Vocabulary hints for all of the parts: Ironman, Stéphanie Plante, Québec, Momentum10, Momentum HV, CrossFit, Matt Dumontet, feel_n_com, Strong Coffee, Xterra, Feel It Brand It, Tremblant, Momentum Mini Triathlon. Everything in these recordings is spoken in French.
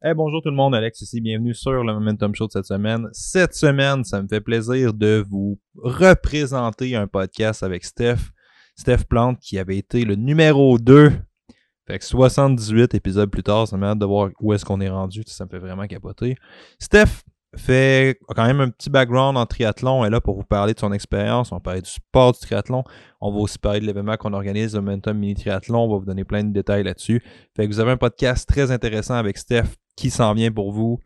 Hey, bonjour tout le monde, Alex ici, bienvenue sur le Momentum Show de cette semaine. Cette semaine, ça me fait plaisir de vous représenter un podcast avec Steph Plante qui avait été le numéro 2. Fait que 78 épisodes plus tard, ça m'a hâte de voir où est-ce qu'on est rendu, ça me fait vraiment capoter. Steph fait quand même un petit background en triathlon, elle est là pour vous parler de son expérience, on va parler du sport du triathlon, on va aussi parler de l'événement qu'on organise, le Momentum Mini Triathlon, on va vous donner plein de détails là-dessus. Fait que vous avez un podcast très intéressant avec Steph qui s'en vient pour vous.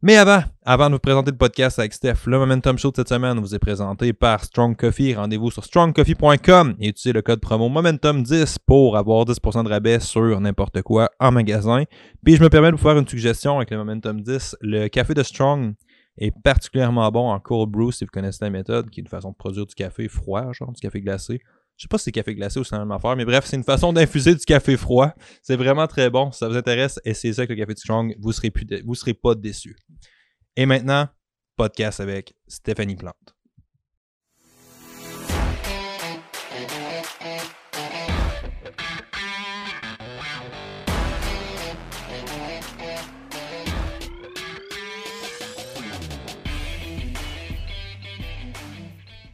Mais avant de vous présenter le podcast avec Steph, le Momentum Show de cette semaine vous est présenté par Strong Coffee. Rendez-vous sur strongcoffee.com et utilisez le code promo Momentum10 pour avoir 10% de rabais sur n'importe quoi en magasin. Puis je me permets de vous faire une suggestion avec le Momentum 10. Le café de Strong est particulièrement bon en cold brew si vous connaissez la méthode, qui est une façon de produire du café froid, genre du café glacé. Je sais pas si c'est café glacé ou c'est la même affaire, mais bref, c'est une façon d'infuser du café froid. C'est vraiment très bon. Si ça vous intéresse, essayez ça avec le café de Strong. Vous serez pas déçus. Et maintenant, podcast avec Stéphanie Plante.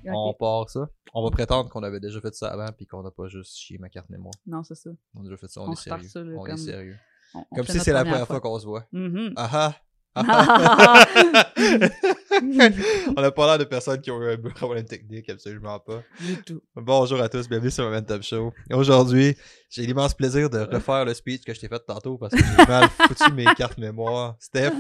Okay. On part ça. On va prétendre qu'on avait déjà fait ça avant puis qu'on n'a pas juste chié ma carte mémoire. Non, c'est ça. On a déjà fait ça, on est sérieux. Ça, on est sérieux. Comme si c'est la première fois qu'on se voit. Mm-hmm. Ah ah! On n'a pas l'air de personnes qui ont eu un problème technique, absolument pas. Du tout. Bonjour à tous, bienvenue sur Momentum Show. Aujourd'hui, j'ai l'immense plaisir de refaire le speech que je t'ai fait tantôt parce que j'ai mal foutu mes cartes mémoire. Steph,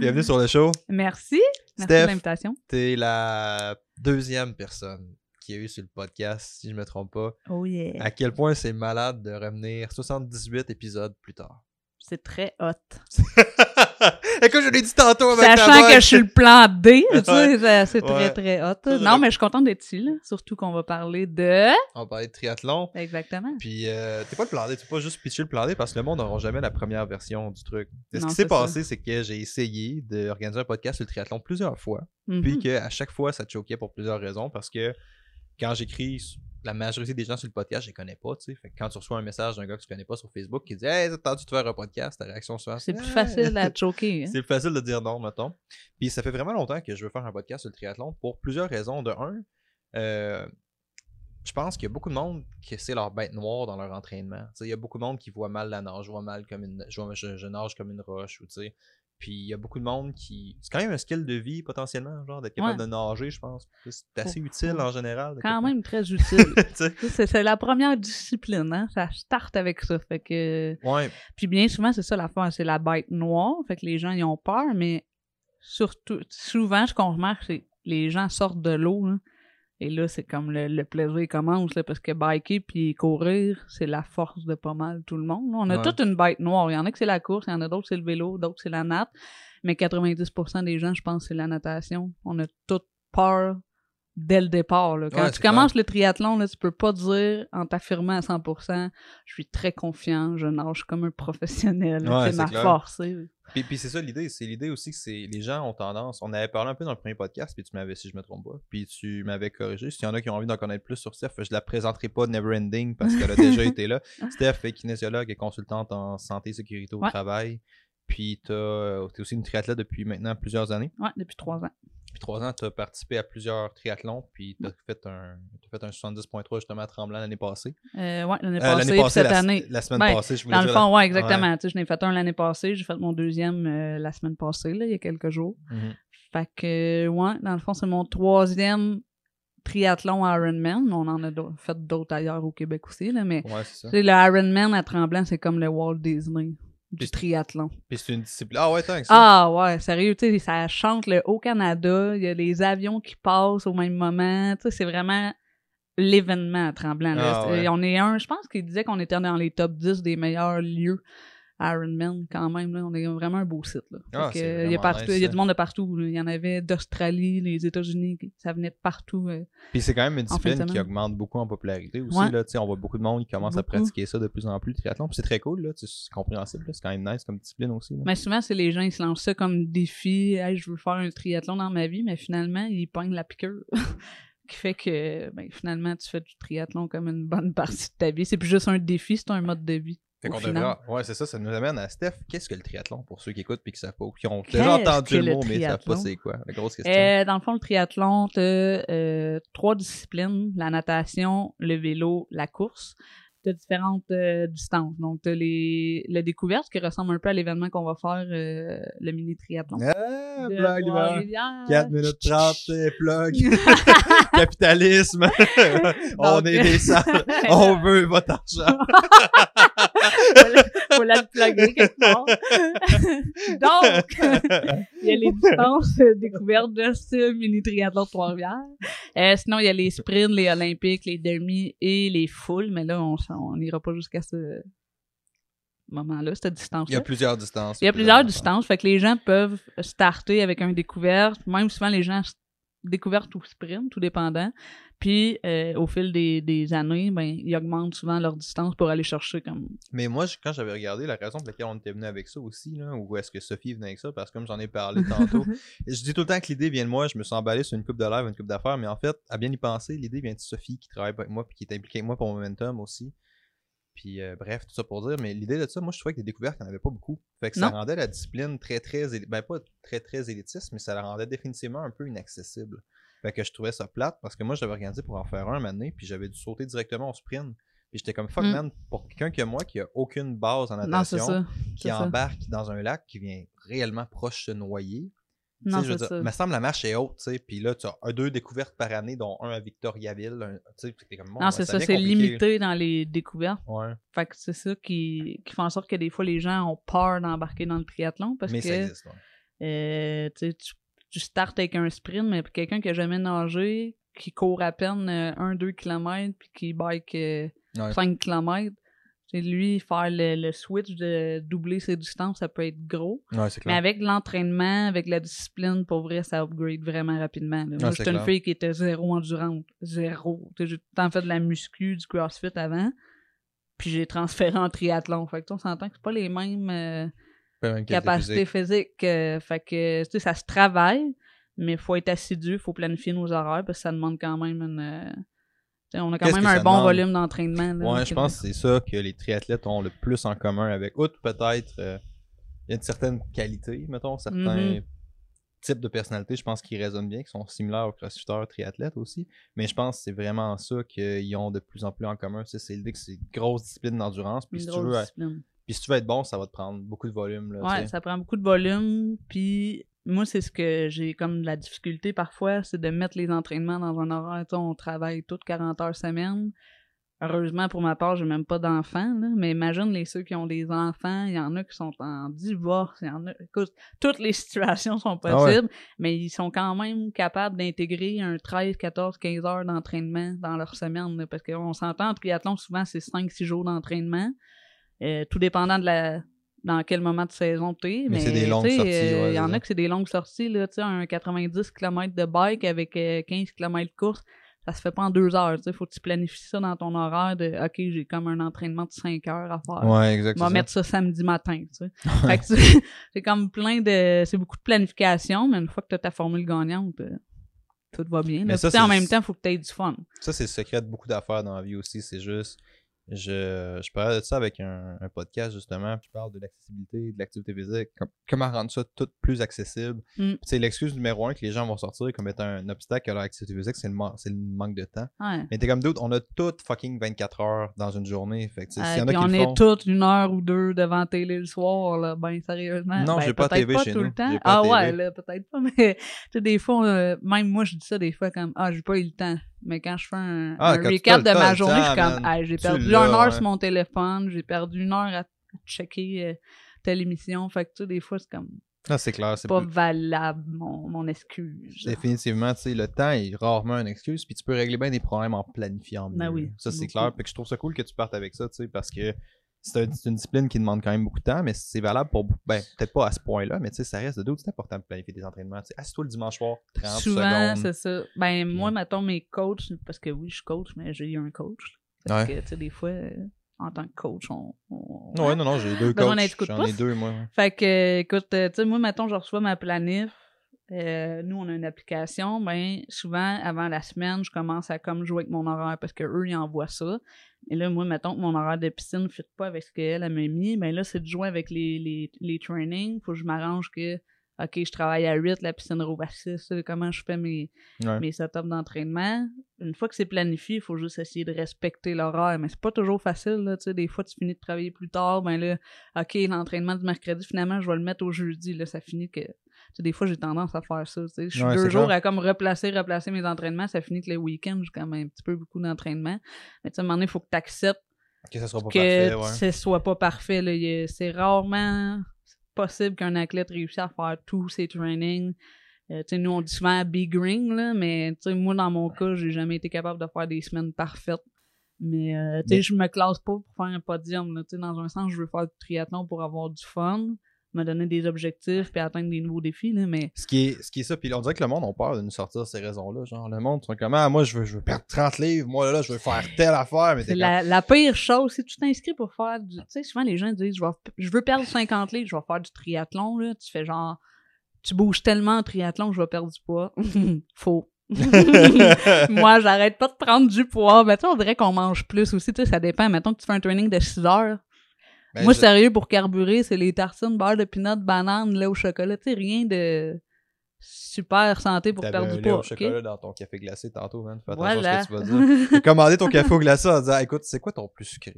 bienvenue sur le show. Merci. Merci Steph, de l'invitation. T'es la deuxième personne qui a eu sur le podcast, si je ne me trompe pas. Oh yeah. À quel point c'est malade de revenir 78 épisodes plus tard. C'est très hot. Écoute, je l'ai dit tantôt avec ta sachant que je suis le plan D, tu sais, c'est très, très hot. Non, mais je suis contente d'être ici, là. Surtout qu'on va parler de... On va parler de triathlon. Exactement. Puis, t'es pas le plan D, t'es pas juste pitcher le plan D parce que le monde n'aura jamais la première version du truc. Et ce non, qui s'est passé, c'est que j'ai essayé d'organiser un podcast sur le triathlon plusieurs fois, puis qu'à chaque fois, ça te choquait pour plusieurs raisons parce que quand j'écris... La majorité des gens sur le podcast, je les connais pas, tu sais. Fait que quand tu reçois un message d'un gars que tu connais pas sur Facebook qui dit « Hey, t'as entendu de faire un podcast », ta réaction souvent, c'est plus facile à te choquer. Hein? C'est plus facile de dire non, mettons. Puis ça fait vraiment longtemps que je veux faire un podcast sur le triathlon pour plusieurs raisons. De un, je pense qu'il y a beaucoup de monde que c'est leur bête noire dans leur entraînement. Tu sais, il y a beaucoup de monde qui voit mal la nage, voit mal comme une... Je nage comme une roche, ou tu sais. Puis il y a beaucoup de monde qui... C'est quand même un skill de vie, potentiellement, genre d'être capable de nager, je pense. C'est assez utile en général. Quand même très utile. C'est la première discipline, hein. Ça starte avec ça, fait que... Ouais. Puis bien souvent, c'est ça la fin, c'est la bête noire, fait que les gens, ils ont peur, mais surtout, souvent, ce qu'on remarque, c'est que les gens sortent de l'eau, hein. Et là, c'est comme le plaisir commence, là, parce que biker puis courir, c'est la force de pas mal tout le monde. Là. On a toute une bête noire. Il y en a que c'est la course, il y en a d'autres c'est le vélo, d'autres c'est la natte. Mais 90% des gens, je pense, c'est la natation. On a toute peur dès le départ. Là. Quand tu commences le triathlon, là, tu peux pas dire en t'affirmant à 100% « Je suis très confiant, je nage comme un professionnel, c'est ma force. » Puis c'est ça l'idée, c'est l'idée aussi que c'est les gens ont tendance, on avait parlé un peu dans le premier podcast, puis tu m'avais, si je me trompe pas, puis tu m'avais corrigé, s'il y en a qui ont envie d'en connaître plus sur Steph, je la présenterai pas Neverending parce qu'elle a déjà été là. Steph est kinésiologue et consultante en santé et sécurité au travail, puis t'es aussi une triathlète depuis maintenant plusieurs années. Ouais, depuis 3 ans. Depuis 3 ans, tu as participé à plusieurs triathlons, puis tu as fait un 70.3 justement à Tremblant l'année passée. Oui, l'année passée, puis cette année. La semaine passée, je voulais dire. Dans le fond, oui, exactement. Ouais. Tu sais, je n'ai fait un l'année passée, j'ai fait mon deuxième la semaine passée, là, il y a quelques jours. Mm-hmm. Fait que, ouais, dans le fond, c'est mon 3e triathlon Ironman. On en a fait d'autres ailleurs au Québec aussi, là, mais c'est ça. Le Ironman à Tremblant, c'est comme le Walt Disney du triathlon. Puis c'est une discipline. Ah ouais, tant que ça. Ah ouais, sérieux, tu sais, ça chante le Haut-Canada, il y a les avions qui passent au même moment, tu sais, c'est vraiment l'événement à Tremblant. Là. Ah ouais. On est un, je pense qu'il disait qu'on était dans les top 10 des meilleurs lieux Ironman quand même, là. On est vraiment un beau site, là. Ah, il y a du monde de partout, là. Il y en avait d'Australie, les États-Unis, ça venait de partout. Puis c'est quand même une discipline qui augmente beaucoup en popularité aussi, là, tu sais, on voit beaucoup de monde qui commence à pratiquer ça de plus en plus, le triathlon, puis c'est très cool, là, c'est compréhensible, là. C'est quand même nice comme discipline aussi, là. Mais souvent, c'est les gens, ils se lancent ça comme défi, « Hey, je veux faire un triathlon dans ma vie », mais finalement, ils pognent la piqûre. Qui fait que, ben, finalement, tu fais du triathlon comme une bonne partie de ta vie. C'est plus juste un défi, c'est un mode de vie. Fait qu'on devra... Ouais, c'est ça, ça nous amène à Steph. Qu'est-ce que le triathlon pour ceux qui écoutent et qui ont déjà entendu le mot, mais ne savent pas c'est quoi? La grosse question. Dans le fond, le triathlon, tu as 3 disciplines, la natation, le vélo, la course. Tu as différentes distances. Donc, tu as la découverte qui ressemble un peu à l'événement qu'on va faire, le mini triathlon. Ah, plug, 4 minutes 30, plug. Capitalisme. On est des sales. On veut votre argent. Faut la plugger quelque part. Donc, il y a les distances découvertes de ce mini triathlon de Trois-Rivières. Sinon, il y a les sprints, les olympiques, les demi et les foules. Mais là, on n'ira pas jusqu'à ce moment-là, cette distance-là. Il y a plusieurs distances. Fait que les gens peuvent starter avec une découverte. Même souvent, les gens découverte ou sprint, tout dépendant. Puis, au fil des années, ben, ils augmentent souvent leur distance pour aller chercher. Comme... Mais moi, quand j'avais regardé la raison pour laquelle on était venu avec ça aussi, là, ou est-ce que Sophie venait avec ça, parce que comme j'en ai parlé tantôt, je dis tout le temps que l'idée vient de moi, je me suis emballé sur une coupe de lèvres, une coupe d'affaires, mais en fait, à bien y penser, l'idée vient de Sophie qui travaille avec moi puis qui est impliquée avec moi pour Momentum aussi. Puis bref, tout ça pour dire, mais l'idée de ça, moi je trouvais que les découvertes, il n'y en avait pas beaucoup. Fait que ça rendait la discipline pas très élitiste, mais ça la rendait définitivement un peu inaccessible. Fait que je trouvais ça plate parce que moi j'avais organisé pour en faire un année, puis j'avais dû sauter directement au sprint. Puis j'étais comme fuck man, pour quelqu'un comme moi qui n'a aucune base en natation, embarque dans un lac qui vient réellement proche se noyer. Non, je veux dire, me semble la marche est haute, tu sais, puis là, tu as 2 découvertes par année, dont un à Victoriaville, tu sais, comme bon, non, c'est ça, c'est limité dans les découvertes. Ouais. Fait que c'est ça qui fait en sorte que des fois, les gens ont peur d'embarquer dans le triathlon, parce que ça existe, ouais. Tu startes avec un sprint, mais quelqu'un qui n'a jamais nagé, qui court à peine 1-2 km, puis qui bike 5 km... Lui, faire le switch de doubler ses distances, ça peut être gros. Ouais, c'est clair. Mais avec l'entraînement, avec la discipline, pour vrai, ça upgrade vraiment rapidement. Là. Moi, j'étais une fille qui était 0 endurante. 0. T'sais, j'ai tout le temps fait de la muscu, du crossfit avant, puis j'ai transféré en triathlon. Fait que on s'entend que c'est pas les mêmes capacités physiques. Fait que ça se travaille, mais il faut être assidu, il faut planifier nos horaires, parce que ça demande quand même une... On a quand même un bon volume d'entraînement. Oui, je pense que c'est ça que les triathlètes ont le plus en commun avec. Outre peut-être une certaine qualité, mettons, certains types de personnalités, je pense qu'ils résonnent bien, qui sont similaires aux crossfitteurs triathlètes aussi. Mais je pense que c'est vraiment ça qu'ils ont de plus en plus en commun. C'est l'idée que c'est une grosse discipline d'endurance. Puis si tu veux être bon, ça va te prendre beaucoup de volume. Oui, ça prend beaucoup de volume. Puis moi, c'est ce que j'ai comme de la difficulté parfois, c'est de mettre les entraînements dans un horaire. On travaille toutes 40 heures semaine. Heureusement, pour ma part, j'ai même pas d'enfants. Là. Mais imagine ceux qui ont des enfants, il y en a qui sont en divorce, il y en a... Écoute, toutes les situations sont possibles, mais ils sont quand même capables d'intégrer un 13, 14, 15 heures d'entraînement dans leur semaine. Là, parce qu'on s'entend, en triathlon, souvent, c'est 5-6 jours d'entraînement. Tout dépendant de la... dans quel moment de saison t'es. Mais c'est des longues sorties. Il y en a que c'est des longues sorties. Là, un 90 km de bike avec 15 km de course, ça se fait pas en 2 heures. Il faut que tu planifies ça dans ton horaire de « OK, j'ai comme un entraînement de 5 heures à faire. Ouais, on va mettre ça samedi matin. » Fait que c'est comme plein de... C'est beaucoup de planification, mais une fois que tu as ta formule gagnante, tout va bien. Mais ça, en même temps, il faut que tu aies du fun. Ça, c'est le secret de beaucoup d'affaires dans la vie aussi. C'est juste... Je parlais de ça avec un podcast justement, puis je parle de l'accessibilité, de l'activité physique, comment rendre ça tout plus accessible. C'est l'excuse numéro 1 que les gens vont sortir comme étant un obstacle à leur activité physique, c'est le manque de temps. Ouais. Mais t'es comme d'autres, on a toutes fucking 24 heures dans une journée. Fait que s'il y en a qui on le font, est toutes 1 heure ou 2 devant la télé le soir, là, ben sérieusement. Non, j'ai pas TV chez nous. Ah ouais, là, peut-être pas, mais des fois, même moi je dis ça des fois comme « Ah, j'ai pas eu le temps ». Mais quand je fais un recap de ma journée, je suis comme « J'ai perdu 1 heure sur mon téléphone, j'ai perdu 1 heure à checker telle émission. » Fait que des fois, c'est comme c'est clair, c'est pas valable mon excuse. Genre. Définitivement, le temps est rarement une excuse, puis tu peux régler bien des problèmes en planifiant mieux. Oui, ça, c'est clair. Puis je trouve ça cool que tu partes avec ça, parce que c'est une discipline qui demande quand même beaucoup de temps, mais c'est valable pour... peut-être pas à ce point-là, mais ça reste de doute. C'est important de planifier des entraînements. Assieds-toi le dimanche soir, 30 secondes. Souvent, c'est ça. Moi, mettons, mes coachs, parce que oui, je suis coach, mais j'ai eu un coach. Parce que, des fois, en tant que coach, on... Ouais, non, j'ai 2 coachs. J'en ai 2, moi. Fait que, écoute, moi, mettons, je reçois ma planif. Nous, on a une application. Ben, souvent, avant la semaine, je commence à comme jouer avec mon horaire parce qu'eux, ils envoient ça. Et là, moi, mettons que mon horaire de piscine ne fit pas avec ce qu'elle m'a mis. Ben là, c'est de jouer avec les trainings. Il faut que je m'arrange que, OK, je travaille à 8, la piscine rouvre à 6. Comment je fais mes setups d'entraînement. Une fois que c'est planifié, il faut juste essayer de respecter l'horaire. Mais c'est pas toujours facile. Là, des fois, tu finis de travailler plus tard. Ben là, OK, l'entraînement du mercredi, finalement, je vais le mettre au jeudi. Là, ça finit que... Des fois, j'ai tendance à faire ça. Je suis 2 jours à comme replacer mes entraînements. Ça finit que le week-end, j'ai quand même un petit peu beaucoup d'entraînements. Mais à un moment donné, il faut que tu acceptes que ce soit pas parfait. Ouais. Soit pas parfait là. C'est rarement possible qu'un athlète réussisse à faire tous ses trainings. Nous, on dit souvent « be green », là, mais moi, dans mon cas, j'ai jamais été capable de faire des semaines parfaites. Mais je me classe pas pour faire un podium. Là. Dans un sens, je veux faire du triathlon pour avoir du fun. Me donner des objectifs puis atteindre des nouveaux défis. Là, mais... ce qui est ça, puis on dirait que le monde a peur de nous sortir ces raisons-là. Genre, le monde, c'est comme ah, moi, je veux perdre 30 livres, moi, là, je veux faire telle affaire. Mais c'est la pire chose, si tu t'inscris pour faire du. Tu sais, souvent, les gens disent je veux perdre 50 livres, je vais faire du triathlon. Là. Tu fais genre, tu bouges tellement en triathlon, je vais perdre du poids. Faux. Moi, j'arrête pas de prendre du poids. Mais tu sais, on dirait qu'on mange plus aussi. Tu sais, ça dépend. Mettons que tu fais un training de 6 heures. Ben moi, sérieux, pour carburer, c'est les tartines, beurre de peanut, banane, lait au chocolat. Tu sais, rien de super santé pour perdre du poids. Tu avais un lait au chocolat dans ton café glacé tantôt, man. Fais attention à ce que tu vas dire. J'ai commandé ton café au glacé en disant « Écoute, c'est quoi ton plus sucré? »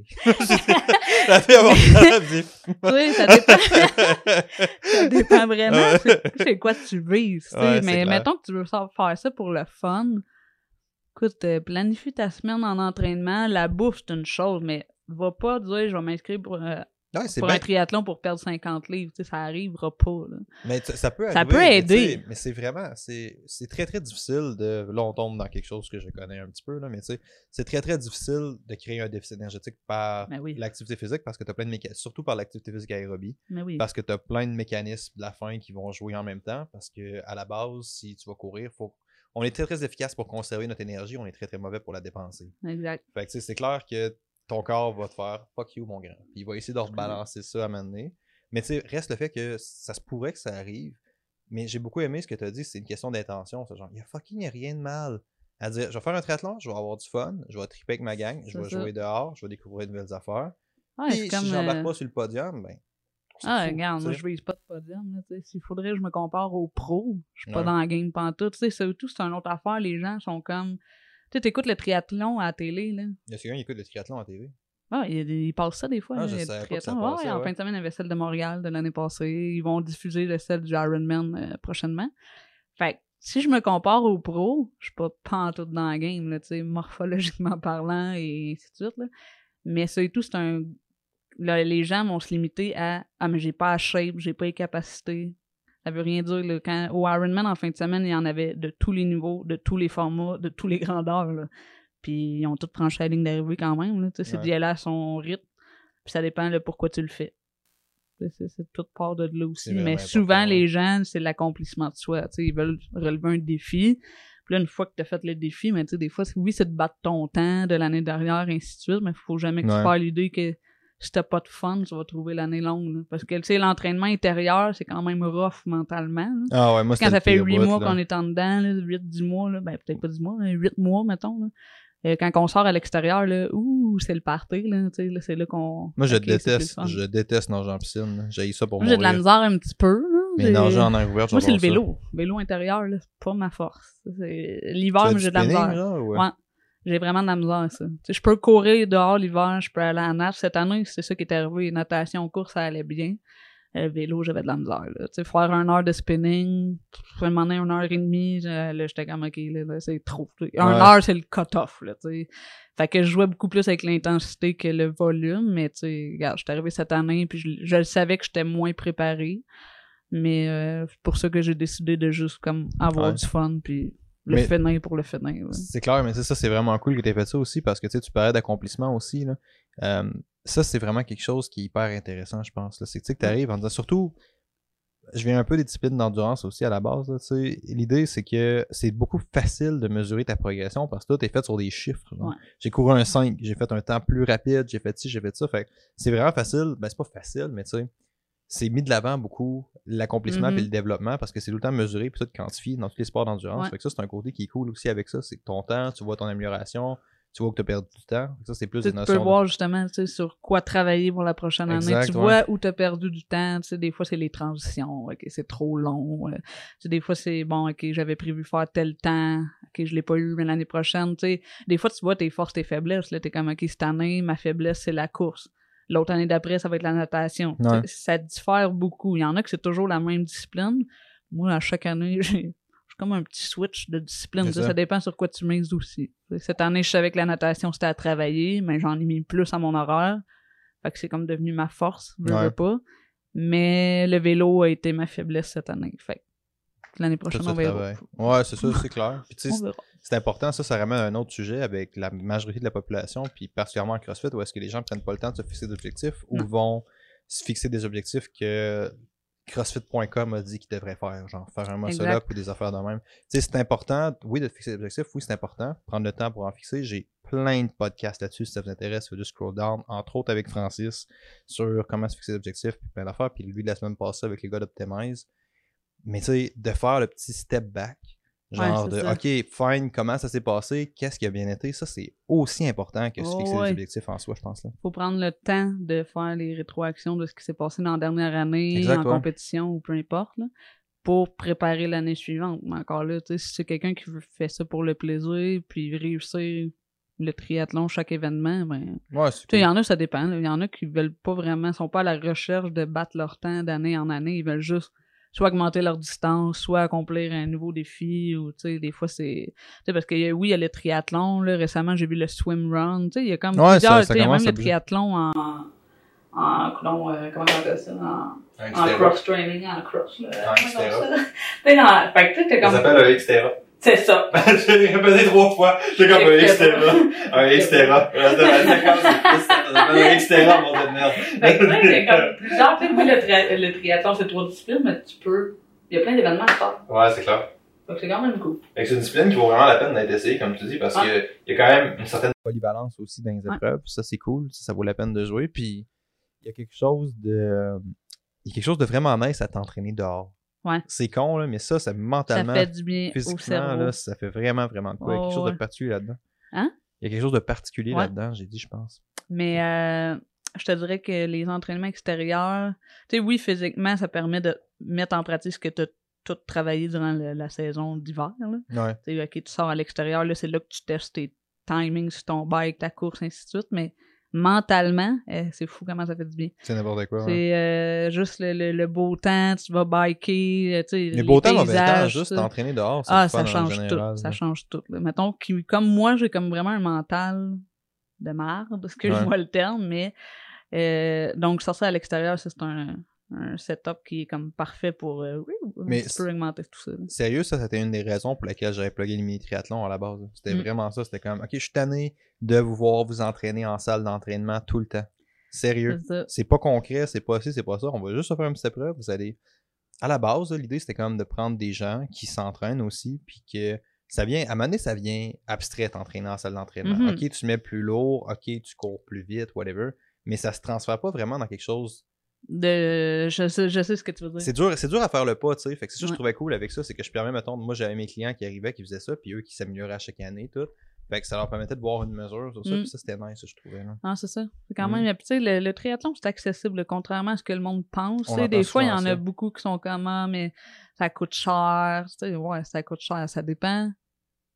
La fille avant ça dit « Oui, ça dépend. » Ça dépend vraiment. C'est quoi tu vises. Ouais, mais mettons que tu veux faire ça pour le fun. Écoute, planifie ta semaine en entraînement. La bouffe, c'est une chose, mais... va pas dire je vais m'inscrire pour un triathlon pour perdre 50 livres. Tu sais, ça arrivera pas. Là. Mais ça peut arriver, ça peut aider. Mais c'est vraiment, c'est très, très difficile de... Là, on tombe dans quelque chose que je connais un petit peu, là, mais tu sais, c'est très, très difficile de créer un déficit énergétique par l'activité physique parce que tu as plein de mécanismes, surtout par l'activité physique aérobie, parce que tu as plein de mécanismes de la faim qui vont jouer en même temps parce que à la base, si tu vas courir, faut... on est très, très efficace pour conserver notre énergie, on est très, très mauvais pour la dépenser. Exact. Fait que tu sais, c'est clair que ton corps va te faire « fuck you, mon grand ». Il va essayer de rebalancer ça à un moment donné. Mais tu sais, reste le fait que ça se pourrait que ça arrive. Mais j'ai beaucoup aimé ce que tu as dit, c'est une question d'intention. C'est genre, il n'y a fucking rien de mal à dire « je vais faire un triathlon, je vais avoir du fun, je vais triper avec ma gang, je vais jouer dehors, je vais découvrir de nouvelles affaires. Ouais, puis si je n'embarque pas sur le podium, ben... » regarde, moi, je vise pas de podium. S'il faudrait que je me compare aux pros, je suis pas dans la game pantoute. Tu sais, surtout, c'est une autre affaire. Les gens sont comme... Tu écoutes le triathlon à la télé, là. Il y a quelqu'un qui écoute le triathlon à la télé. Ah, il passe ça des fois. Ah, je savais pas que ça passait, en fin de semaine, il y avait celle de Montréal de l'année passée. Ils vont diffuser celle du Ironman prochainement. Fait que si je me compare aux pros, je suis pas pantoute dans la game, là, tu sais, morphologiquement parlant et ainsi de suite, là. Mais ça et tout, c'est un... Là, les gens vont se limiter à « ah, mais j'ai pas la shape, j'ai pas les capacités ». Ça veut rien dire. Là, quand, au Ironman, en fin de semaine, il y en avait de tous les niveaux, de tous les formats, de tous les grandeurs. Là. Puis ils ont tous franchi la ligne d'arrivée quand même. Là, c'est d'y aller à son rythme. Puis ça dépend de pourquoi tu le fais. C'est toute part de là aussi. Mais souvent, les gens, c'est l'accomplissement de soi. Ils veulent relever un défi. Puis là, une fois que tu as fait le défi, mais des fois, c'est de battre ton temps de l'année dernière, ainsi de suite, mais il ne faut jamais que tu perds l'idée que si t'as pas de fun, tu vas trouver l'année longue. Là. Parce que, tu sais, l'entraînement intérieur, c'est quand même rough mentalement. Là. Ah ouais, moi, quand ça fait 8 mois qu'on est en dedans, 8-10 mois, là, ben peut-être pas 10 mois, 8 mois, mettons. Là. Quand on sort à l'extérieur, là, ouh, c'est le party, là, tu sais, là, c'est là qu'on... Moi, je déteste nager en piscine. J'ai ça pour moi. J'ai de la misère un petit peu, là. Mais nager en air ouvert, moi, c'est le vélo. Le vélo intérieur, là, c'est pas ma force. L'hiver, j'ai de la misère. J'ai vraiment de la misère à ça. T'sais, je peux courir dehors l'hiver, je peux aller à la nage. Cette année, c'est ça qui est arrivé. Natation, course, ça allait bien. Vélo, j'avais de la misère. Faire 1 heure de spinning, je me demandais 1h30, là, j'étais comme OK, là, c'est trop. 1 heure, c'est le cut-off. Là, fait que je jouais beaucoup plus avec l'intensité que le volume. Mais regarde, je suis arrivé cette année, puis je savais que j'étais moins préparé. Mais c'est pour ça que j'ai décidé de juste comme avoir du fun, puis... Le finir. Ouais. C'est clair, mais ça, c'est vraiment cool que tu aies fait ça aussi parce que tu parlais d'accomplissement aussi. Là. Ça, c'est vraiment quelque chose qui est hyper intéressant, je pense. C'est que tu arrives en disant, surtout, je viens un peu des disciplines d'endurance aussi à la base. L'idée, c'est que c'est beaucoup facile de mesurer ta progression parce que là, tu es fait sur des chiffres. Ouais. J'ai couru un 5, j'ai fait un temps plus rapide, j'ai fait ci, j'ai fait ça. Fait c'est vraiment facile. Ben, c'est pas facile, mais tu sais, c'est mis de l'avant beaucoup l'accomplissement et le développement parce que c'est tout le temps mesuré puis tout quantifié dans tous les sports d'endurance. Ouais. Fait que ça, c'est un côté qui est cool aussi avec ça. C'est que ton temps, tu vois ton amélioration, tu vois que tu as perdu du temps. Ça, c'est plus des notions. Tu peux voir justement sur quoi travailler pour la prochaine année. Tu vois où tu as perdu du temps. Des fois, c'est les transitions. OK, c'est trop long. Des fois, c'est bon, OK, j'avais prévu faire tel temps. OK, je l'ai pas eu, mais l'année prochaine. T'sais. Des fois, tu vois tes forces, tes faiblesses. Tu es comme, OK, cette année, ma faiblesse, c'est la course. L'autre année d'après, ça va être la natation. Ouais. Ça diffère beaucoup. Il y en a que c'est toujours la même discipline. Moi, à chaque année, j'ai comme un petit switch de discipline. Ça dépend sur quoi tu mises aussi. Cette année, je savais que la natation, c'était à travailler, mais j'en ai mis plus à mon horaire. Fait que c'est comme devenu ma force, je veux pas. Mais le vélo a été ma faiblesse cette année. Fait que l'année prochaine, on verra. Ouais, c'est ça, c'est clair. Puis tu sais, c'est important, ça ramène à un autre sujet avec la majorité de la population, puis particulièrement en CrossFit, où est-ce que les gens ne prennent pas le temps de se fixer d'objectifs ou vont se fixer des objectifs que CrossFit.com a dit qu'il devrait faire, genre faire un muscle-up ou des affaires de même. Tu sais, c'est important, oui, de fixer des objectifs, oui, c'est important, prendre le temps pour en fixer. J'ai plein de podcasts là-dessus, si ça vous intéresse, vous juste scroll down, entre autres avec Francis, sur comment se fixer des objectifs, puis plein d'affaires, puis lui, la semaine passée, avec les gars d'Optimize. Mais tu sais, de faire le petit step back, genre OK, fine, comment ça s'est passé, qu'est-ce qui a bien été, ça, c'est aussi important que se fixer des objectifs en soi, je pense. Il faut prendre le temps de faire les rétroactions de ce qui s'est passé dans la dernière année, compétition ou peu importe, là, pour préparer l'année suivante. Mais encore là, si c'est quelqu'un qui fait ça pour le plaisir, puis réussir le triathlon, chaque événement, ben, il y en a, ça dépend. Il y en a qui veulent pas vraiment, sont pas à la recherche de battre leur temps d'année en année, ils veulent juste soit augmenter leur distance, soit accomplir un nouveau défi, ou tu sais, des fois c'est... parce que oui, il y a le triathlon, là, récemment j'ai vu le swim run, tu sais, il y a comme plusieurs, il y a même le triathlon comment on appelle ça, en cross-training, en cross, là. En Xterra. Fait que tu sais, comme... Ça s'appelle un Xterra. C'est ça. J'ai répété 3 fois. J'ai comme un Xterra. Un Xterra. Un Xterra, mon dieu de merde. Fait que là, il y a comme plusieurs. Tu sais, moi, le triathlon, c'est 3 disciplines, mais tu peux. Il y a plein d'événements à faire. Ouais, c'est clair. Donc, c'est quand même cool. Fait que c'est une discipline qui vaut vraiment la peine d'être essayée, comme tu dis, parce qu'il y a quand même une certaine polyvalence aussi dans les épreuves. Ça, c'est cool. Ça vaut la peine de jouer. Puis, il y a quelque chose de vraiment nice à t'entraîner dehors. Ouais. C'est con, là, mais ça mentalement, ça fait du bien physiquement, là, ça fait vraiment, vraiment de quoi. Il y a quelque chose de particulier là-dedans. Hein? Il y a quelque chose de particulier là-dedans, j'ai dit, je pense. Mais je te dirais que les entraînements extérieurs, tu sais, oui, physiquement, ça permet de mettre en pratique ce que tu as tout travaillé durant la saison d'hiver. Là. Ouais. OK, tu sors à l'extérieur, là, c'est là que tu testes tes timings sur ton bike, ta course, ainsi de suite, mais mentalement, c'est fou comment ça fait du bien. C'est n'importe quoi. C'est juste le beau temps, tu vas biker, tu sais, le beau temps, mauvais temps, juste t'entraîner dehors, c'est ça change tout, général, ça change tout. Mettons que, comme moi, j'ai comme vraiment un mental de merde, excuse-moi le terme, mais donc sortir à l'extérieur, c'est un setup qui est comme parfait pour augmenter tout ça. Sérieux, ça c'était une des raisons pour laquelle j'avais plugué les mini triathlons à la base. C'était vraiment ça, c'était comme OK, je suis tanné de vous voir vous entraîner en salle d'entraînement tout le temps. Sérieux. C'est pas concret, c'est pas ci, c'est pas ça, on va juste faire une petite épreuve, vous allez à la base, là, l'idée c'était quand même de prendre des gens qui s'entraînent aussi puis que ça vient, à un moment donné, ça vient abstrait t'entraîner en salle d'entraînement. OK, tu mets plus lourd, OK, tu cours plus vite, whatever, mais ça se transfère pas vraiment dans quelque chose de... Je sais ce que tu veux dire. C'est dur à faire le pas, tu sais. Fait que c'est ça que je trouvais cool avec ça, c'est que je permets, mettons, moi j'avais mes clients qui arrivaient, qui faisaient ça, puis eux qui s'amélioraient à chaque année, tout. Fait que ça leur permettait de voir une mesure sur ça, puis ça c'était nice, je trouvais. Là. Ah, c'est ça. C'est quand même, tu sais, le triathlon c'est accessible, contrairement à ce que le monde pense. Des fois, il y en a beaucoup qui sont comme ah, mais ça coûte cher, tu sais, ouais, ça coûte cher, ça dépend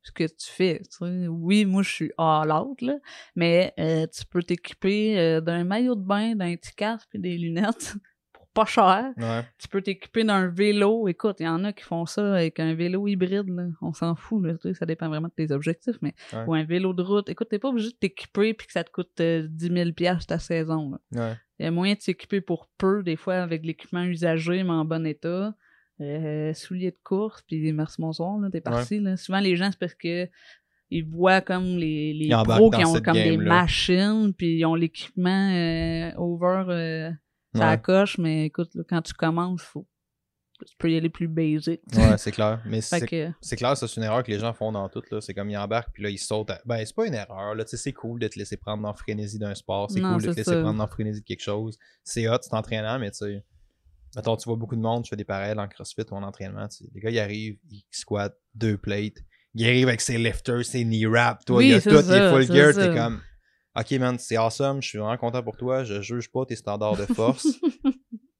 ce que tu fais. Tu sais. Oui, moi, je suis à l'autre, là, mais tu peux t'équiper d'un maillot de bain, d'un petit casque et des lunettes pour pas cher. Ouais. Tu peux t'équiper d'un vélo. Écoute, il y en a qui font ça avec un vélo hybride. Là. On s'en fout. Là, tu sais, ça dépend vraiment de tes objectifs. Mais ou un vélo de route. Écoute, t'es pas obligé de t'équiper et que ça te coûte 10 000 $ ta saison. Ouais. Il y a moyen de s'équiper pour peu, des fois, avec l'équipement usagé, mais en bon état. Souliers de course, puis merci bonsoir, là, t'es parti. Là. Souvent, les gens, c'est parce que ils voient comme les pros qui ont comme des machines, puis ils ont l'équipement over ça coche, mais écoute, là, quand tu commences, tu peux y aller plus basic. Ouais, c'est clair. Mais c'est clair, ça, c'est une erreur que les gens font dans tout. Là. C'est comme ils embarquent, puis là, ils sautent. Ben, c'est pas une erreur. Là. C'est cool de te laisser prendre dans la frénésie d'un sport. C'est cool de te laisser prendre dans la frénésie de quelque chose. C'est hot, c'est entraînant, mais tu sais. Mettons, tu vois beaucoup de monde, je fais des parallèles en CrossFit ou en entraînement. Tu sais, les gars, ils arrivent, ils squattent 2 plates. Ils arrivent avec ses lifters, ses knee wraps. Toi, oui, il y a tout, il est full gear. T'es comme, OK, man, c'est awesome. Je suis vraiment content pour toi. Je juge pas tes standards de force.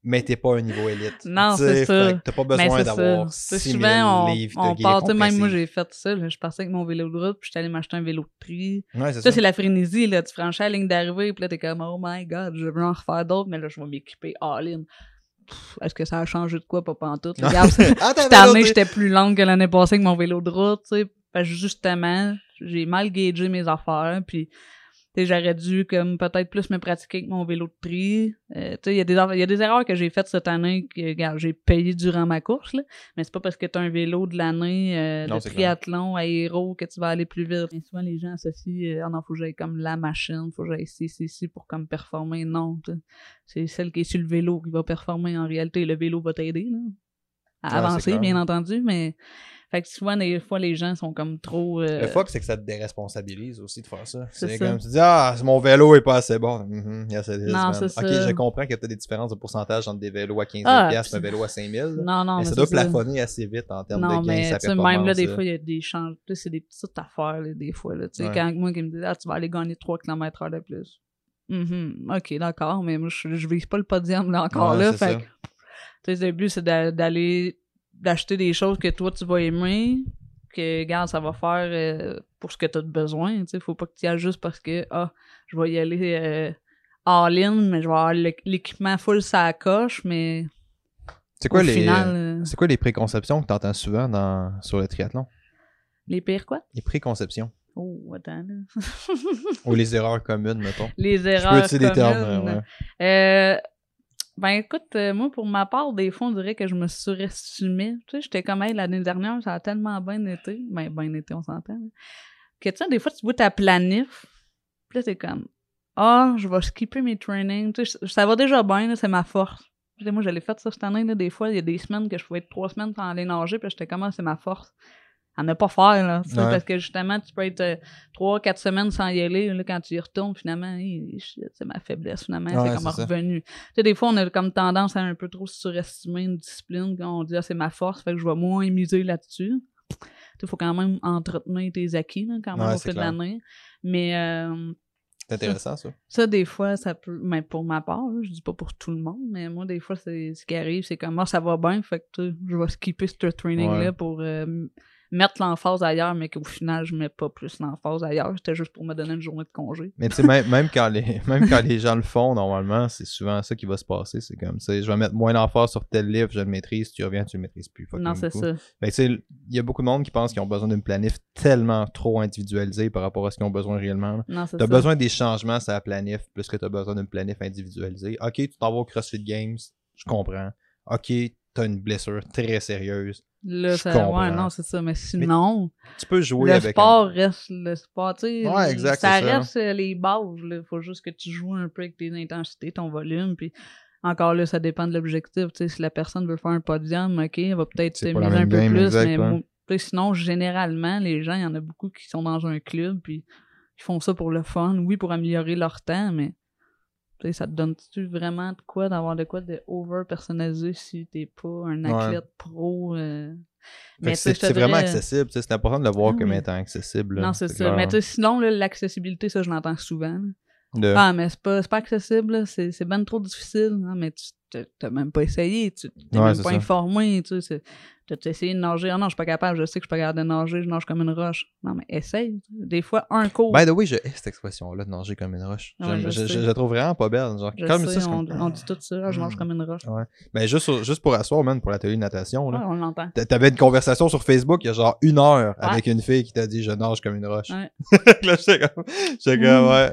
Mais t'es pas un niveau élite. Non, c'est ça. T'as pas besoin d'avoir 6 000 livres de gains compressés. Même moi, j'ai fait ça. Là, je partais avec mon vélo de route, puis j'étais allé m'acheter un vélo de tri. Ouais, ça, c'est la frénésie. Là, tu franchis la ligne d'arrivée, puis là, t'es comme, oh my God, je veux en refaire d'autres, mais là, je vais m'équiper all-in. Est-ce que ça a changé de quoi, pas pantoute? Regarde, cette année, j'étais plus longue que l'année passée avec mon vélo de route. Parce que justement, j'ai mal gagé mes affaires, puis... J'aurais dû comme peut-être plus me pratiquer avec mon vélo de tri. Il y a des erreurs que j'ai faites cette année que j'ai payées durant ma course. Là. Mais c'est pas parce que tu as un vélo de l'année de triathlon aéro que tu vas aller plus vite. Bien, souvent, les gens associent « Ah non, faut que j'aille comme la machine, faut que j'aille ici pour comme performer. » Non, c'est celle qui est sur le vélo qui va performer en réalité. Le vélo va t'aider à avancer, bien entendu, mais... Fait que souvent, des fois, les gens sont comme trop... Le fuck, c'est que ça te déresponsabilise aussi de faire ça. C'est comme tu dis « Ah, mon vélo est pas assez bon. » Non, c'est ça. OK, je comprends qu'il y a peut-être des différences de pourcentage entre des vélos à 15 000 piastres, un vélo à 5 000. Non, non, mais ça doit plafonner assez vite en termes de gains, sa performance. Même là, des fois, il y a des changements. C'est des petites affaires, là, des fois. Là, ouais. Quand moi, qui me dit « Ah, tu vas aller gagner 3 km/h de plus. » OK, d'accord, mais moi, je vise pas le podium là encore. Ouais, là. Fait que le début, c'est d'aller... d'acheter des choses que toi, tu vas aimer, que, regarde, ça va faire pour ce que tu as besoin. Tu sais, faut pas que tu y ailles juste parce que, je vais y aller all-in, mais je vais avoir l'équipement full ça coche, mais c'est quoi c'est quoi les préconceptions que tu entends souvent sur le triathlon? Les pires quoi? Les préconceptions. Oh, attends, là. Ou les erreurs communes, mettons. Les erreurs communes. Je peux utiliser des termes, ouais. Ben écoute, moi, pour ma part, des fois, on dirait que je me surestimais. Tu sais, j'étais comme, l'année dernière, ça a tellement bien été. Bien été, on s'entend. Hein. Que tu sais, des fois, tu vois ta planif, puis là, t'es comme, je vais skipper mes trainings. Tu sais, ça va déjà bien, c'est ma force. Tu sais, moi, j'allais faire ça cette année, là, des fois, il y a des semaines que je pouvais être 3 semaines sans aller nager, puis j'étais comme, c'est ma force. À ne pas faire, là. Ouais. Parce que justement, tu peux être 3-4 semaines sans y aller. Là, quand tu y retournes, finalement, c'est ma faiblesse, finalement. Ouais, c'est comme revenu. Tu sais, des fois, on a comme tendance à un peu trop surestimer une discipline. Quand on dit, c'est ma force, fait que je vais moins miser là-dessus. Il faut quand même entretenir tes acquis, là, quand même, au fil de l'année. Mais. C'est intéressant, ça. Ça, des fois, ça peut. Mais pour ma part, là, je dis pas pour tout le monde, mais moi, des fois, c'est ce qui arrive, c'est comme, ça va bien, fait que je vais skipper ce training-là pour. Mettre l'emphase ailleurs, mais qu'au final, je ne mets pas plus l'emphase ailleurs. C'était juste pour me donner une journée de congé. Mais tu sais, même quand les gens le font, normalement, c'est souvent ça qui va se passer. C'est comme, tu sais, je vais mettre moins l'emphase sur tel livre, je le maîtrise, tu reviens, tu le maîtrises plus. Non, c'est ça. Fait que tu sais, il y a beaucoup de monde qui pense qu'ils ont besoin d'une planif tellement trop individualisée par rapport à ce qu'ils ont besoin réellement. Non, c'est ça. Tu as besoin des changements sur la planif plus que tu as besoin d'une planif individualisée. OK, tu t'en vas au CrossFit Games, je comprends. OK, tu as une blessure très sérieuse. Là, non, c'est ça. Mais sinon, tu peux jouer le sport reste le sport. Tu sais, ça reste les bases. Il faut juste que tu joues un peu avec tes intensités, ton volume. Puis encore là, ça dépend de l'objectif. Tu sais, si la personne veut faire un podium, OK, elle va peut-être se miser un peu plus. Exactement. Mais sinon, généralement, les gens, il y en a beaucoup qui sont dans un club. Puis ils font ça pour le fun. Oui, pour améliorer leur temps, mais. Ça te donne-tu vraiment de quoi d'avoir de quoi de over-personnalisé si t'es pas un athlète pro? C'est vraiment accessible. C'est important de le voir comme étant accessible. Là. Non, c'est ça. Clair. Mais sinon, l'accessibilité, ça, je l'entends souvent. Ah, mais c'est pas accessible. C'est ben trop difficile. Non, mais tu t'as même pas essayé. Tu t'es même pas informé. T'as essayé de nager. Ah non, je suis pas capable. Je sais que je suis pas capable de nager. Je nage comme une roche. Non, mais essaye. Des fois, un cours. By the way, je hais cette expression-là de nager comme une roche. Ouais, je la trouve vraiment pas belle. Genre, on dit tout ça. Je mange comme une roche. Ouais. Mais juste pour asseoir, man, pour l'atelier de natation. Là, on l'entend. T'avais une conversation sur Facebook il y a genre 1 heure avec une fille qui t'a dit « Je nage comme une roche. » Là, j'étais comme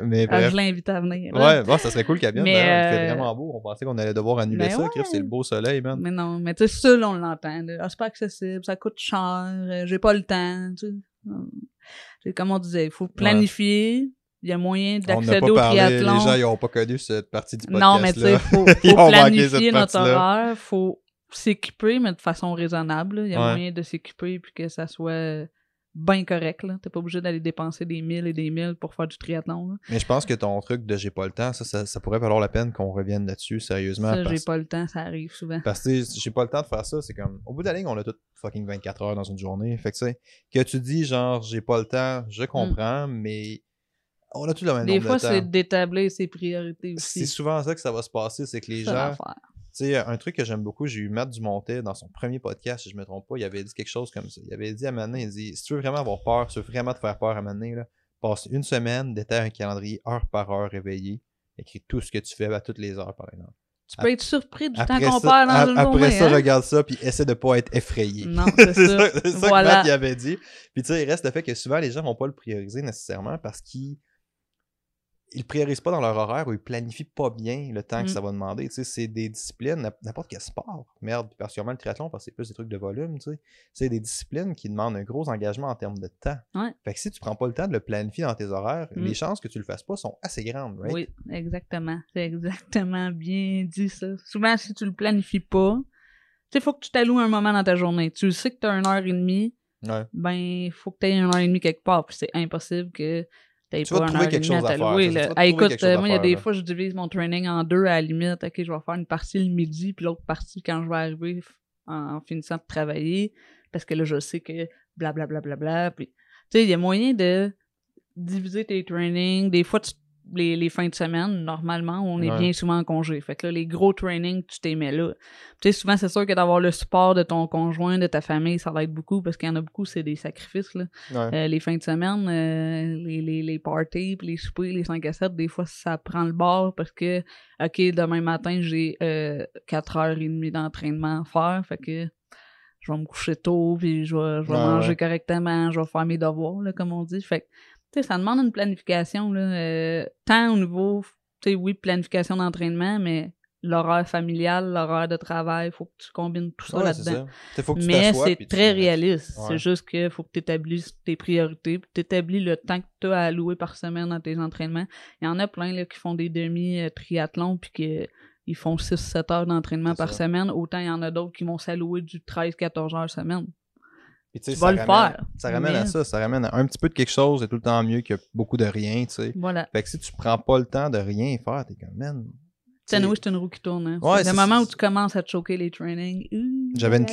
mais bref. Je l'invite à venir. Ouais, bon, ça serait cool qu'elle vienne. Il fait vraiment beau. On pensait qu'on allait devoir annuler ça. C'est le beau soleil, man. Mais non, mais tu sais, ça, on l'entend. Pas accessible, ça coûte cher, j'ai pas le temps. Comme on disait, il faut planifier. Il y a moyen d'accéder au triathlon. Les gens, ils n'ont pas connu cette partie du podcast. Non, mais tu sais, il faut planifier notre horaire, il faut s'équiper, mais de façon raisonnable. Il y a moyen de s'équiper puis que ça soit bien correct, là. T'es pas obligé d'aller dépenser des 1000 et des 1000 pour faire du triathlon, là. Mais je pense que ton truc de « j'ai pas le temps », ça pourrait valoir la peine qu'on revienne là-dessus, sérieusement. Ça, parce... j'ai pas le temps, ça arrive souvent. Parce que j'ai pas le temps de faire ça, c'est comme... Au bout de la ligne, on a toutes fucking 24 heures dans une journée. Fait que tu sais, que tu dis genre « j'ai pas le temps », je comprends, mais... On a tous le même nombre de temps. Des fois, c'est d'établir ses priorités aussi. C'est souvent ça que ça va se passer, c'est que les gens... Tu sais, un truc que j'aime beaucoup, j'ai eu Matt Dumontet dans son premier podcast, si je me trompe pas, il avait dit quelque chose comme ça. Il avait dit à Manon, il dit, si tu veux vraiment avoir peur, si tu veux vraiment te faire peur à Manon, là, passe une semaine, déterre un calendrier heure par heure réveillé, écris tout ce que tu fais à toutes les heures, par exemple. Tu peux être surpris du temps qu'on perd dans une journée. Après ça, regarde ça, puis essaie de pas être effrayé. Non, c'est ça. C'est ça que Matt il avait dit. Puis tu sais, il reste le fait que souvent, les gens vont pas le prioriser nécessairement parce qu'ils... Ils priorisent pas dans leur horaire ou ils planifient pas bien le temps que ça va demander. Tu sais, c'est des disciplines, n'importe quel sport, merde, particulièrement le triathlon, parce que c'est plus des trucs de volume, tu sais. C'est des disciplines qui demandent un gros engagement en termes de temps. Ouais. Fait que si tu prends pas le temps de le planifier dans tes horaires, les chances que tu le fasses pas sont assez grandes, right? Oui, exactement. C'est exactement bien dit, ça. Souvent, si tu le planifies pas, tu sais, faut que tu t'alloues un moment dans ta journée. Tu sais que tu as 1h30, ben, faut que tu aies 1h30 quelque part, puis c'est impossible que... Tu vas trouver quelque chose à faire. Oui, écoute, moi, il y a des fois, je divise mon training en deux à la limite. OK, je vais faire une partie le midi, puis l'autre partie quand je vais arriver en finissant de travailler, parce que là, je sais que blablabla. Puis, tu sais, il y a moyen de diviser tes trainings. Des fois, les fins de semaine, normalement, on est bien souvent en congé. Fait que là, les gros trainings, tu t'y mets là. Tu sais, souvent, c'est sûr que d'avoir le support de ton conjoint, de ta famille, ça va être beaucoup, parce qu'il y en a beaucoup, c'est des sacrifices, là. Ouais. Les fins de semaine, les parties, puis les soupers, les 5 à 7, des fois, ça prend le bord, parce que, OK, demain matin, j'ai 4h30 d'entraînement à faire, fait que je vais me coucher tôt, puis je vais manger correctement, je vais faire mes devoirs, là, comme on dit. Fait que, tu sais, ça demande une planification, là, tant au niveau, tu sais, oui, planification d'entraînement, mais l'horaire familial, l'horaire de travail, faut que tu combines tout ça là-dedans. Mais c'est très réaliste. Ouais. C'est juste que faut que tu établisses tes priorités, puis tu établis le temps que tu as alloué par semaine dans tes entraînements. Il y en a plein là, qui font des demi-triathlons, puis qu'ils font 6-7 heures d'entraînement par semaine. Autant il y en a d'autres qui vont s'allouer du 13-14 heures semaine. Puis, tu sais, ça ramène à un petit peu de quelque chose, c'est tout le temps mieux que beaucoup de rien, tu sais. Voilà. Fait que si tu prends pas le temps de rien faire, t'es comme, man... C'est une roue qui tourne, hein. Ouais, c'est le moment où tu commences à te choquer les trainings. J'avais une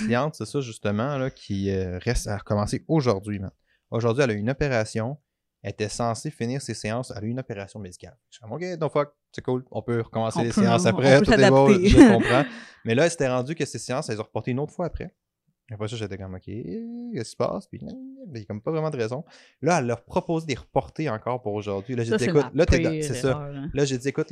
cliente, c'est ça, justement, là, qui reste à recommencer aujourd'hui, man. Aujourd'hui, elle a eu une opération, elle était censée finir ses séances, elle a eu une opération médicale. Je suis comme, OK, don't fuck, c'est cool, on peut recommencer les séances après, tout est beau, je comprends. Mais là, elle s'était rendue que ses séances, elles ont reporté une autre fois après. Après ça, j'étais comme, OK, qu'est-ce qui se passe? Puis, il n'y a comme pas vraiment de raison. Là, elle leur proposé de les reporter encore pour aujourd'hui. Là, j'ai dit, écoute,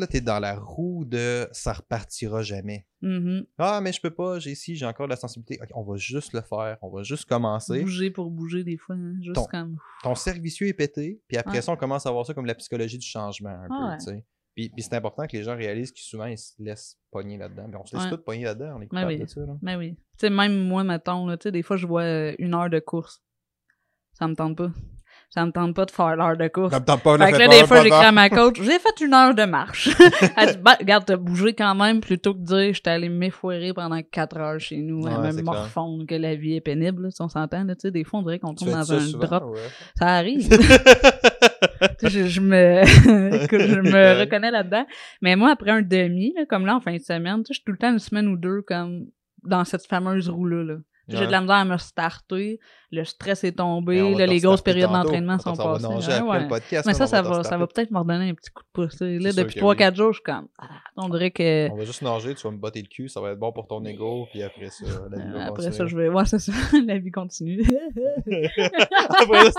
là, t'es dans la roue de ça repartira jamais. Mm-hmm. Ah, mais je peux pas, j'ai encore de la sensibilité. OK, on va juste le faire, on va juste commencer. Bouger pour bouger des fois, hein, juste comme. Ton servicieux est pété, puis après ça, on commence à voir ça comme la psychologie du changement, un peu, tu sais. Puis c'est important que les gens réalisent qu'ils souvent ils se laissent pogner là-dedans. Mais on se laisse tous pogner là-dedans, on est coupable de ça. Mais oui. Tu sais, même moi, mettons, là, des fois, je vois une heure de course. Ça me tente pas. Ça me tente pas de faire l'heure de course. Ça me tente pas de faire l'heure de course. Fait que là, des fois, j'écris à ma coach, j'ai fait une heure de marche. Elle dit, bah, regarde, t'as bougé quand même, plutôt que de dire, j'étais allé m'effoirer pendant 4 heures chez nous, à me morfondre que la vie est pénible, là, si on s'entend. Là, des fois, on dirait qu'on tombe dans un drop. Ouais. Ça arrive. je me reconnais là-dedans. Mais moi, après un demi, là, comme là, en fin de semaine, je suis tout le temps une semaine ou deux comme dans cette fameuse roue-là. Là. J'ai de la misère à me starter, le stress est tombé, là, les grosses périodes d'entraînement sont passées. Mais ça va peut-être me redonner un petit coup de pouce. Là, depuis 3-4 jours, je suis comme... on dirait que... On va juste nager, tu vas me botter le cul, ça va être bon pour ton ego, puis après ça, la vie va continuer. Après ça, je vais... Ouais, c'est ça, la vie continue. Après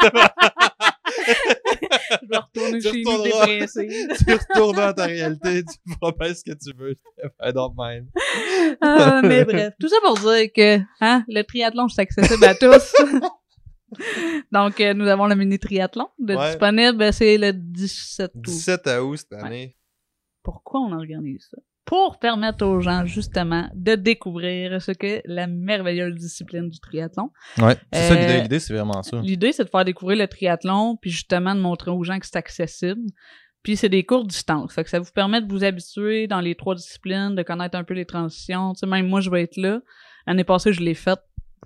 je vais retourner chez nous dépressé. Tu retournes dans ta réalité, tu promets ce que tu veux. I don't mind. Mais bref, tout ça pour dire que le triathlon, c'est accessible à tous. Donc, nous avons le mini triathlon disponible, c'est le 17 août. 17 août cette année. Ouais. Pourquoi on organise ça? Pour permettre aux gens, justement, de découvrir ce qu'est la merveilleuse discipline du triathlon. Oui, c'est ça l'idée. L'idée, c'est vraiment ça. L'idée, c'est de faire découvrir le triathlon, puis justement de montrer aux gens que c'est accessible. Puis c'est des courtes distances. Fait que ça vous permet de vous habituer dans les 3 disciplines, de connaître un peu les transitions. Tu sais, même moi, je vais être là. L'année passée, je l'ai faite.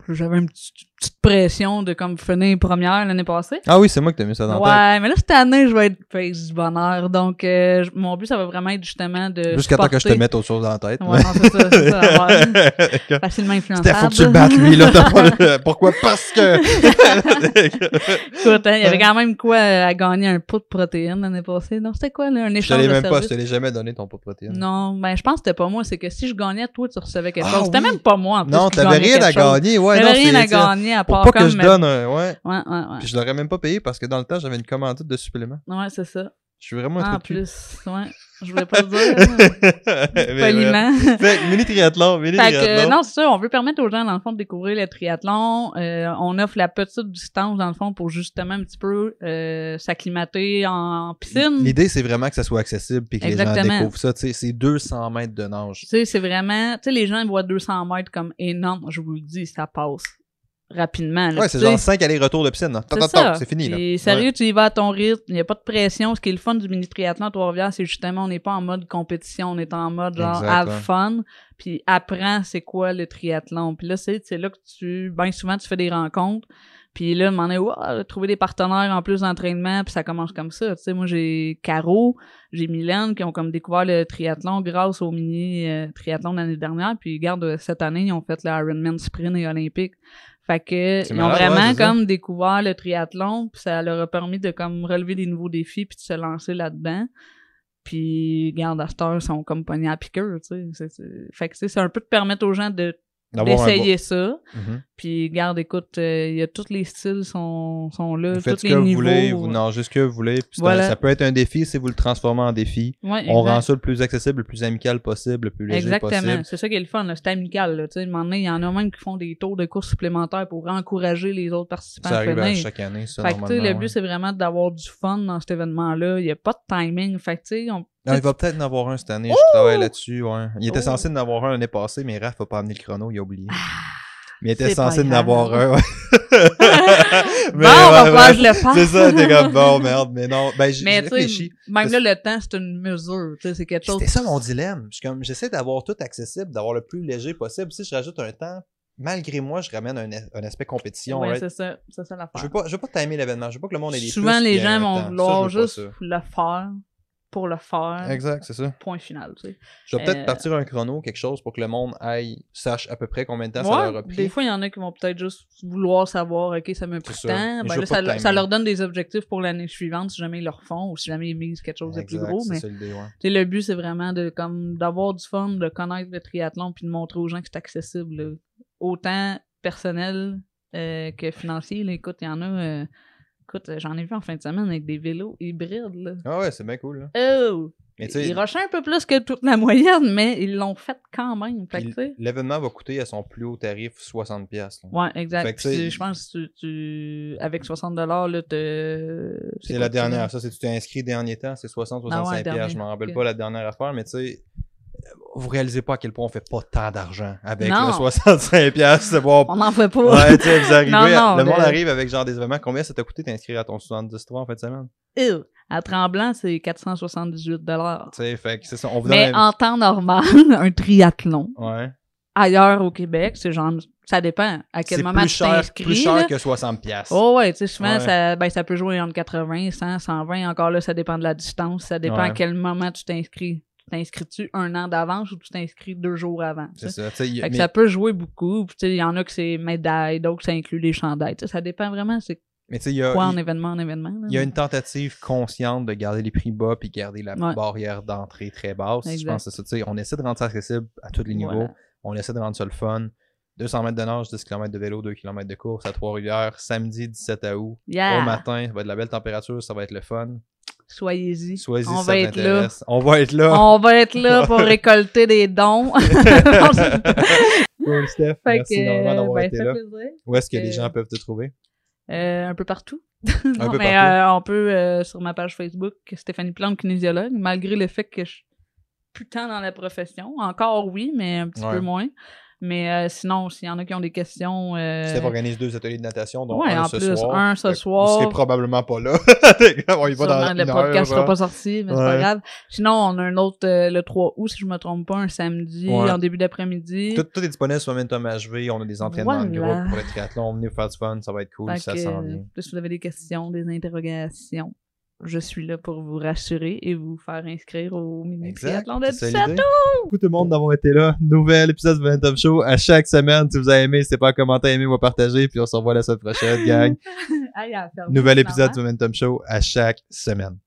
J'avais une petite pression de comme finir première l'année passée. Ah oui, c'est moi qui t'ai mis ça dans la tête. Ouais, mais là, cette année, je vais être face du bonheur. Donc, mon but, ça va vraiment être justement de. Jusqu'à temps que je te mette autre chose dans la tête. Ouais, non, c'est ça. C'est ça ouais. Facilement influençable. Faut que tu le battes, lui, là. T'as pas le... Pourquoi? Parce que. Écoute, il y avait quand même quoi à gagner un pot de protéines l'année passée. Donc, c'était quoi, là? Un échange de services. Je te l'ai même pas, je te l'ai jamais donné ton pot de protéines. Non, ben, je pense que c'était pas moi. C'est que si je gagnais, toi, tu recevais quelque chose. C'était même pas moi, en plus. Non, t'avais rien à gagner, ouais. J'avais rien à gagner à part comme... je donne un... Ouais. Puis je l'aurais même pas payé parce que dans le temps, j'avais une commandite de suppléments. Ouais, c'est ça. Je suis vraiment un truc de cul. Ouais. Je voulais pas le dire. Poliment. Fait, mini triathlon. Fait que, non, c'est ça. On veut permettre aux gens, dans le fond, de découvrir le triathlon. On offre la petite distance, dans le fond, pour justement un petit peu s'acclimater en piscine. L'idée, c'est vraiment que ça soit accessible et que les gens découvrent ça. Tu sais, c'est 200 mètres de nage. Tu sais, c'est vraiment... Tu sais, les gens, ils voient 200 mètres comme énorme. Je vous le dis, ça passe rapidement. Là, ouais, c'est genre 5 allers-retours de piscine. C'est fini. Là. Et sérieux, ouais. Tu y vas à ton rythme, il n'y a pas de pression. Ce qui est le fun du mini-triathlon à Trois-Rivières, c'est justement, on n'est pas en mode compétition, on est en mode genre have fun, puis apprends c'est quoi le triathlon. Puis là, c'est là que tu, bien souvent, tu fais des rencontres. Puis là, m'en est trouver des partenaires en plus d'entraînement, puis ça commence comme ça. Tu sais, moi, j'ai Caro, j'ai Mylène qui ont comme découvert le triathlon grâce au mini-triathlon l'année dernière. Puis, regarde, cette année, ils ont fait le Ironman sprint et olympique. Fait que ils ont vraiment comme découvert le triathlon, puis ça leur a permis de comme relever des nouveaux défis puis de se lancer là-dedans. Puis regarde, à cette heure, ils sont comme pognés à piqueur, tu sais. Fait que c'est un peu de permettre aux gens d'essayer ça. Mm-hmm. Puis regarde, écoute, il y a tous les styles sont là, vous faites tous les niveaux. Vous voulez, vous nagez ce que vous voulez. Puis voilà. Ça peut être un défi si vous le transformez en défi. Ouais, on rend ça le plus accessible, le plus amical possible, le plus léger possible. Exactement. C'est ça qui est le fun, là. C'est amical. Là. À un moment donné, il y en a même qui font des tours de course supplémentaires pour encourager les autres participants. Ça arrive à chaque année, ça, fait normalement. Le but, c'est vraiment d'avoir du fun dans cet événement-là. Il n'y a pas de timing. Fait que il va peut-être en avoir un cette année. Je travaille là-dessus. Ouais. Il était censé en avoir un l'année passée, mais Raph n'a pas amené le chrono, il a oublié. Mais il était censé en avoir un, ouais. Mais on va je le fasse. C'est ça, t'es comme, bon, merde, mais non. Ben, j'ai réfléchi. Même là, le temps, c'est une mesure, tu sais, c'est quelque chose. C'était ça mon dilemme. J'essaie d'avoir tout accessible, d'avoir le plus léger possible. Si je rajoute un temps, malgré moi, je ramène un aspect compétition. Oui, right? c'est ça l'affaire. Je veux pas timer l'événement, je veux pas que le monde ait des trucs. Souvent, les gens vont vouloir juste le faire. Pour le faire. Exact, c'est ça. Point final, tu sais. Je vais peut-être partir un chrono, quelque chose, pour que le monde sache à peu près combien de temps ça leur a pris. Des fois, il y en a qui vont peut-être juste vouloir savoir, OK, ça m'a pris de temps. Ben là, ça leur donne des objectifs pour l'année suivante, si jamais ils le refont ou si jamais ils misent quelque chose de plus gros. Mais le but, c'est vraiment d'avoir du fun, de connaître le triathlon puis de montrer aux gens que c'est accessible. Là. Autant personnel que financier. Là. Écoute, il y en a... Écoute, j'en ai vu en fin de semaine avec des vélos hybrides, là. Ah ouais, c'est bien cool, là. Oh! Ils rushaient un peu plus que toute la moyenne, mais ils l'ont fait quand même. L'événement va coûter à son plus haut tarif 60$. Là. Ouais, exact. Je pense que avec 60$, là, c'est la dernière. Ça, c'est tu t'es inscrit dernier temps, c'est 60-65$. Ah ouais, je m'en rappelle pas la dernière affaire, mais tu sais... Vous réalisez pas à quel point on fait pas tant d'argent avec le 65$. C'est bon. On n'en fait pas. Ouais, tu sais, vous arrivez. Le monde arrive avec genre des événements. Combien ça t'a coûté t'inscrire à ton 73 en fin de semaine? À Tremblant, c'est 478$. Tu sais, fait que c'est ça. Mais en temps normal, un triathlon. Ouais. Ailleurs au Québec, c'est genre. Ça dépend à quel moment tu t'inscris. C'est plus cher là. Que 60$. Oh ouais, tu sais, souvent, ça peut jouer entre 80, 100, 120. Encore là, ça dépend de la distance. Ça dépend à quel moment tu t'inscris. T'inscris-tu un an d'avance ou tu t'inscris 2 jours avant? C'est ça. Ça peut jouer beaucoup. Il y en a que c'est médailles, d'autres ça inclut les chandails. Ça dépend vraiment. C'est quoi en événement. Il y a une tentative consciente de garder les prix bas et garder la barrière d'entrée très basse. Exact. Je pense que c'est ça. On essaie de rendre ça accessible à tous les niveaux. Voilà. On essaie de rendre ça le fun. 200 mètres de nage, 10 km de vélo, 2 km de course à Trois-Rivières, samedi 17 août. Au matin, ça va être la belle température, ça va être le fun. Soyez-y. On va être là. On va être là. On va être là pour récolter des dons. Cool, Steph. Merci énormément d'avoir été là. Plaisir. Où est-ce que les gens peuvent te trouver? Un peu partout. On peut sur ma page Facebook, Stéphanie Plante, kinésiologue, malgré le fait que je suis plus tant dans la profession. Encore oui, mais un petit peu moins. Mais sinon, s'il y en a qui ont des questions... Steph organise 2 ateliers de natation, dont ouais, un ce soir. C'est probablement pas là. On y va dans le podcast sera pas sorti, mais c'est pas grave. Sinon, on a un autre le 3 août, si je me trompe pas, un samedi, en début d'après-midi. Tout est disponible sur Momentum HV. On a des entraînements de groupe pour le triathlon. Venez faire du fun, ça va être cool, ça s'en vient. Si vous avez des questions, des interrogations, je suis là pour vous rassurer et vous faire inscrire au mini triathlon de Château. Beaucoup de monde d'avoir été là. Nouvel épisode de Momentum Show à chaque semaine. Si vous avez aimé, n'hésitez pas à commenter, aimer ou à partager. Puis on se revoit la semaine prochaine, gang. Nouvel épisode de Momentum Show à chaque semaine.